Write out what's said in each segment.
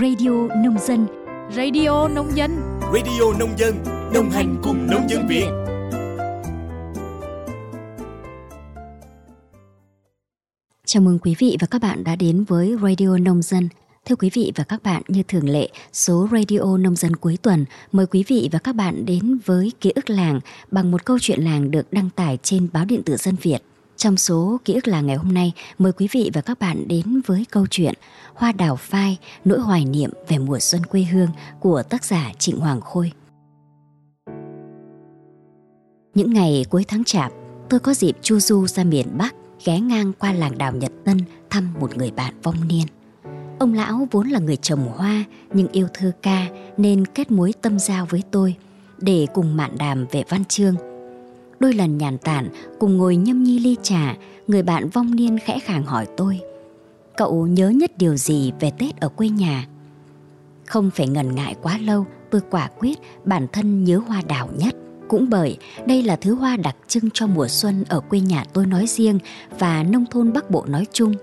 Radio Nông Dân, đồng hành cùng nông dân Việt. Chào mừng quý vị và các bạn đã đến với Radio Nông Dân. Thưa quý vị và các bạn, như thường lệ, số Radio Nông Dân cuối tuần mời quý vị và các bạn đến với ký ức làng bằng một câu chuyện làng được đăng tải trên báo điện tử Dân Việt. Trong số ký ức làng ngày hôm nay, mời quý vị và các bạn đến với câu chuyện Hoa đào phai, nỗi hoài niệm về mùa xuân quê hương của tác giả Trịnh Hoàng Khôi. Những ngày cuối tháng Chạp, tôi có dịp chu du ra miền Bắc, ghé ngang qua làng đào Nhật Tân thăm một người bạn vong niên. Ông lão vốn là người trồng hoa nhưng yêu thơ ca nên kết mối tâm giao với tôi để cùng mạn đàm về văn chương. Đôi lần nhàn tản cùng ngồi nhâm nhi ly trà, người bạn vong niên khẽ khàng hỏi tôi: "Cậu nhớ nhất điều gì về Tết ở quê nhà?" Không phải ngần ngại quá lâu, tôi quả quyết bản thân nhớ hoa đào nhất. Cũng bởi đây là thứ hoa đặc trưng cho mùa xuân ở quê nhà tôi nói riêng và nông thôn Bắc Bộ nói chung.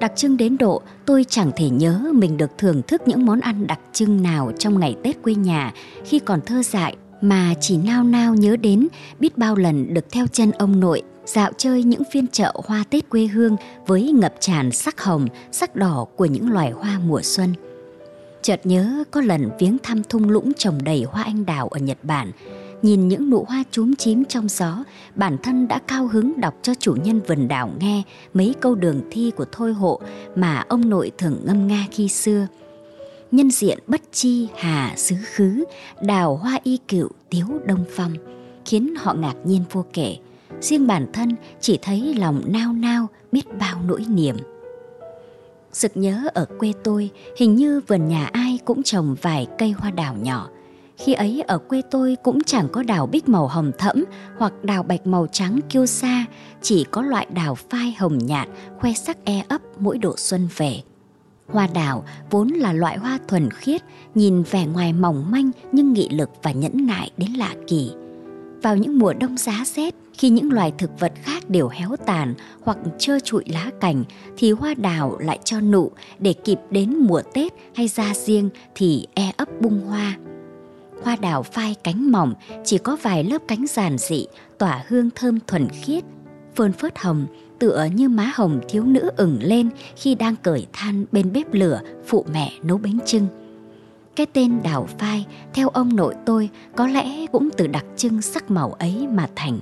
Đặc trưng đến độ tôi chẳng thể nhớ mình được thưởng thức những món ăn đặc trưng nào trong ngày Tết quê nhà khi còn thơ dại, mà chỉ nao nao nhớ đến biết bao lần được theo chân ông nội dạo chơi những phiên chợ hoa Tết quê hương với ngập tràn sắc hồng, sắc đỏ của những loài hoa mùa xuân. Chợt nhớ có lần viếng thăm thung lũng trồng đầy hoa anh đào ở Nhật Bản, nhìn những nụ hoa chúm chím trong gió, bản thân đã cao hứng đọc cho chủ nhân vườn đào nghe mấy câu đường thi của Thôi Hộ mà ông nội thường ngâm nga khi xưa: "Nhân diện bất chi hà xứ khứ, đào hoa y cựu tiếu đông phong", khiến họ ngạc nhiên vô kể. Riêng bản thân chỉ thấy lòng nao nao biết bao nỗi niềm. Sực nhớ ở quê tôi hình như vườn nhà ai cũng trồng vài cây hoa đào nhỏ. Khi ấy ở quê tôi cũng chẳng có đào bích màu hồng thẫm hoặc đào bạch màu trắng kiêu sa, chỉ có loại đào phai hồng nhạt khoe sắc e ấp mỗi độ xuân về. Hoa đào vốn là loại hoa thuần khiết, nhìn vẻ ngoài mỏng manh nhưng nghị lực và nhẫn nại đến lạ kỳ. Vào những mùa đông giá rét, khi những loài thực vật khác đều héo tàn hoặc trơ trụi lá cành, thì hoa đào lại cho nụ để kịp đến mùa Tết hay ra riêng thì e ấp bung hoa. Hoa đào phai cánh mỏng, chỉ có vài lớp cánh giản dị, tỏa hương thơm thuần khiết, phơn phớt hồng, tựa như má hồng thiếu nữ ửng lên khi đang cởi than bên bếp lửa phụ mẹ nấu bánh chưng. Cái tên đào phai theo ông nội tôi có lẽ cũng từ đặc trưng sắc màu ấy mà thành.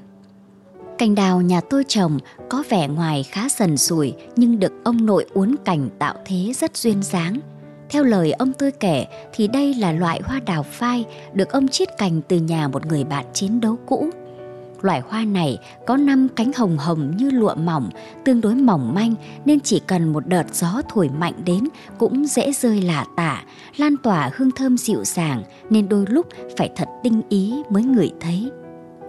Cành đào nhà tôi trồng có vẻ ngoài khá sần sùi nhưng được ông nội uốn cành tạo thế rất duyên dáng. Theo lời ông tôi kể thì đây là loại hoa đào phai được ông chiết cành từ nhà một người bạn chiến đấu cũ. Loài hoa này có 5 cánh hồng hồng như lụa mỏng, tương đối mỏng manh nên chỉ cần một đợt gió thổi mạnh đến cũng dễ rơi lả tả, lan tỏa hương thơm dịu dàng nên đôi lúc phải thật tinh ý mới ngửi thấy.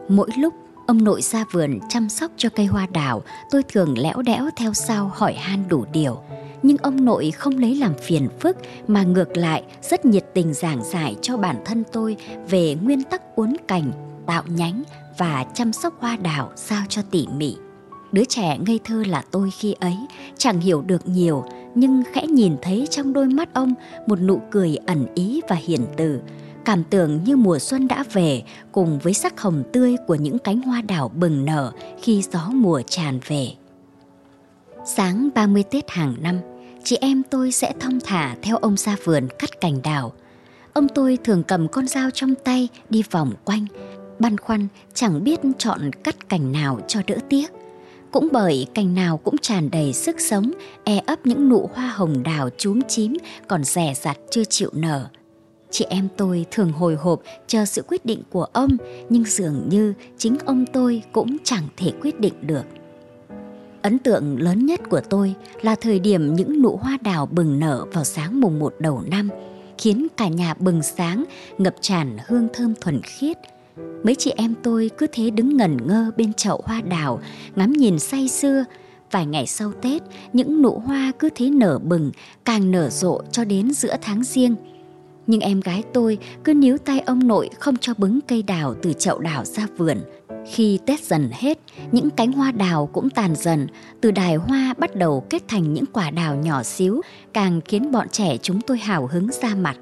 Mỗi lúc ông nội ra vườn chăm sóc cho cây hoa đào, tôi thường lẽo đẽo theo sau hỏi han đủ điều. Nhưng ông nội không lấy làm phiền phức mà ngược lại rất nhiệt tình giảng giải cho bản thân tôi về nguyên tắc uốn cành, tạo nhánh và chăm sóc hoa đào sao cho tỉ mỉ. Đứa trẻ ngây thơ là tôi khi ấy chẳng hiểu được nhiều, nhưng khẽ nhìn thấy trong đôi mắt ông một nụ cười ẩn ý và hiền từ, cảm tưởng như mùa xuân đã về cùng với sắc hồng tươi của những cánh hoa đào bừng nở khi gió mùa tràn về. Sáng 30 Tết hàng năm, chị em tôi sẽ thong thả theo ông ra vườn cắt cành đào. Ông tôi thường cầm con dao trong tay đi vòng quanh, băn khoăn chẳng biết chọn cắt cành nào cho đỡ tiếc. Cũng bởi cành nào cũng tràn đầy sức sống, e ấp những nụ hoa hồng đào chúm chím còn rẻ rặt chưa chịu nở. Chị em tôi thường hồi hộp chờ sự quyết định của ông, nhưng dường như chính ông tôi cũng chẳng thể quyết định được. Ấn tượng lớn nhất của tôi là thời điểm những nụ hoa đào bừng nở vào sáng mùng 1 đầu năm, khiến cả nhà bừng sáng, ngập tràn hương thơm thuần khiết. Mấy chị em tôi cứ thế đứng ngẩn ngơ bên chậu hoa đào, ngắm nhìn say sưa. Vài ngày sau Tết, những nụ hoa cứ thế nở bừng, càng nở rộ cho đến giữa tháng Giêng. Nhưng em gái tôi cứ níu tay ông nội không cho bứng cây đào từ chậu đào ra vườn. Khi Tết dần hết, những cánh hoa đào cũng tàn dần, từ đài hoa bắt đầu kết thành những quả đào nhỏ xíu, càng khiến bọn trẻ chúng tôi hào hứng ra mặt.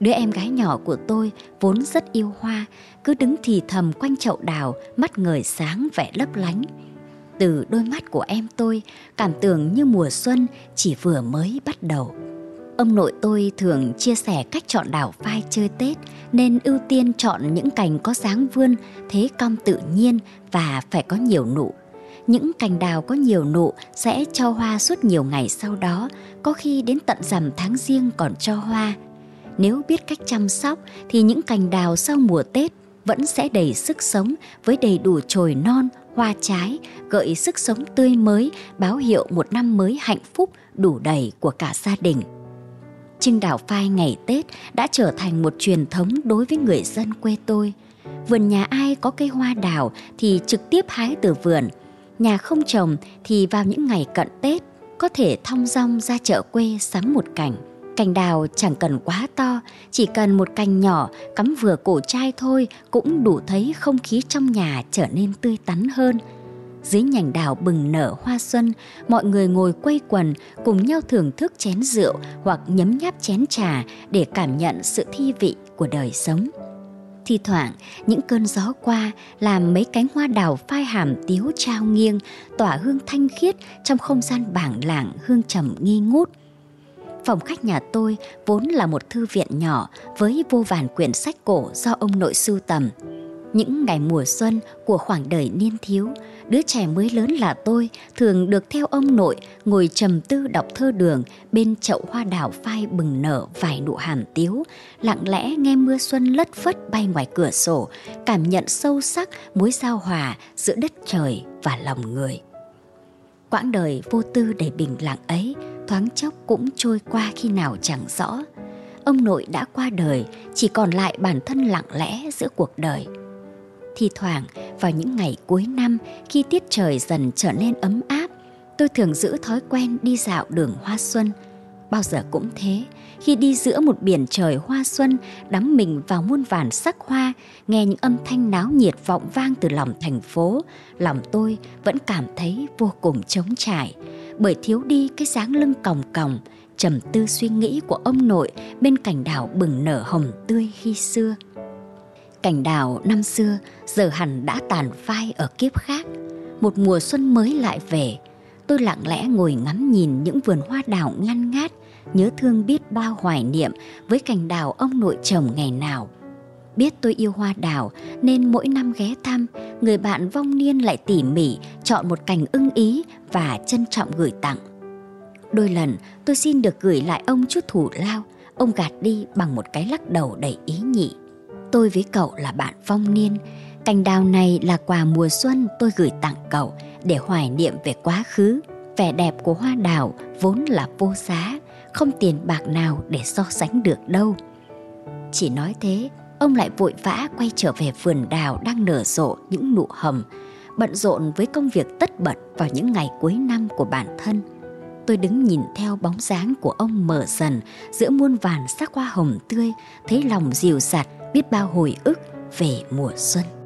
Đứa em gái nhỏ của tôi vốn rất yêu hoa, cứ đứng thì thầm quanh chậu đào, mắt ngời sáng vẻ lấp lánh. Từ đôi mắt của em tôi, cảm tưởng như mùa xuân chỉ vừa mới bắt đầu. Ông nội tôi thường chia sẻ cách chọn đào phai chơi Tết, nên ưu tiên chọn những cành có dáng vươn, thế cong tự nhiên và phải có nhiều nụ. Những cành đào có nhiều nụ sẽ cho hoa suốt nhiều ngày sau đó, có khi đến tận rằm tháng Giêng còn cho hoa. Nếu biết cách chăm sóc thì những cành đào sau mùa Tết vẫn sẽ đầy sức sống với đầy đủ chồi non, hoa trái, gợi sức sống tươi mới, báo hiệu một năm mới hạnh phúc đủ đầy của cả gia đình. Trưng đào phai ngày Tết đã trở thành một truyền thống đối với người dân quê tôi. Vườn nhà ai có cây hoa đào thì trực tiếp hái từ vườn. Nhà không trồng thì vào những ngày cận Tết, có thể thong dong ra chợ quê sắm một cành. Cành đào chẳng cần quá to, chỉ cần một cành nhỏ cắm vừa cổ chai thôi cũng đủ thấy không khí trong nhà trở nên tươi tắn hơn. Dưới nhành đào bừng nở hoa xuân, mọi người ngồi quây quần cùng nhau thưởng thức chén rượu hoặc nhấm nháp chén trà để cảm nhận sự thi vị của đời sống. Thi thoảng, những cơn gió qua làm mấy cánh hoa đào phai hàm tiếu trao nghiêng, tỏa hương thanh khiết trong không gian bảng lảng hương trầm nghi ngút. Phòng khách nhà tôi vốn là một thư viện nhỏ với vô vàn quyển sách cổ do ông nội sưu tầm. Những ngày mùa xuân của khoảng đời niên thiếu, đứa trẻ mới lớn là tôi thường được theo ông nội ngồi trầm tư đọc thơ đường bên chậu hoa đào phai bừng nở vài nụ hàm tiếu, lặng lẽ nghe mưa xuân lất phất bay ngoài cửa sổ, cảm nhận sâu sắc mối giao hòa giữa đất trời và lòng người. Quãng đời vô tư đầy bình lặng ấy thoáng chốc cũng trôi qua khi nào chẳng rõ. Ông nội đã qua đời, chỉ còn lại bản thân lặng lẽ giữa cuộc đời. Thì thoảng, vào những ngày cuối năm, khi tiết trời dần trở nên ấm áp, tôi thường giữ thói quen đi dạo đường hoa xuân. Bao giờ cũng thế, khi đi giữa một biển trời hoa xuân, đắm mình vào muôn vàn sắc hoa, nghe những âm thanh náo nhiệt vọng vang từ lòng thành phố, lòng tôi vẫn cảm thấy vô cùng trống trải, bởi thiếu đi cái dáng lưng còng còng, trầm tư suy nghĩ của ông nội bên cành đào bừng nở hồng tươi khi xưa. Cành đào năm xưa giờ hẳn đã tàn phai ở kiếp khác. Một mùa xuân mới lại về, tôi lặng lẽ ngồi ngắm nhìn những vườn hoa đào ngăn ngát, nhớ thương biết bao hoài niệm với cành đào ông nội trồng ngày nào. Biết tôi yêu hoa đào nên mỗi năm ghé thăm, người bạn vong niên lại tỉ mỉ chọn một cành ưng ý và trân trọng gửi tặng. Đôi lần tôi xin được gửi lại ông chút thù lao, ông gạt đi bằng một cái lắc đầu đầy ý nhị. Tôi với cậu là bạn vong niên, cành đào này là quà mùa xuân tôi gửi tặng cậu để hoài niệm về quá khứ. Vẻ đẹp của hoa đào vốn là vô giá, không tiền bạc nào để so sánh được đâu. Chỉ nói thế, ông lại vội vã quay trở về vườn đào đang nở rộ những nụ hồng, bận rộn với công việc tất bật vào những ngày cuối năm của bản thân. Tôi đứng nhìn theo bóng dáng của ông mờ dần giữa muôn vàn sắc hoa hồng tươi, thấy lòng dịu dạt biết bao hồi ức về mùa xuân.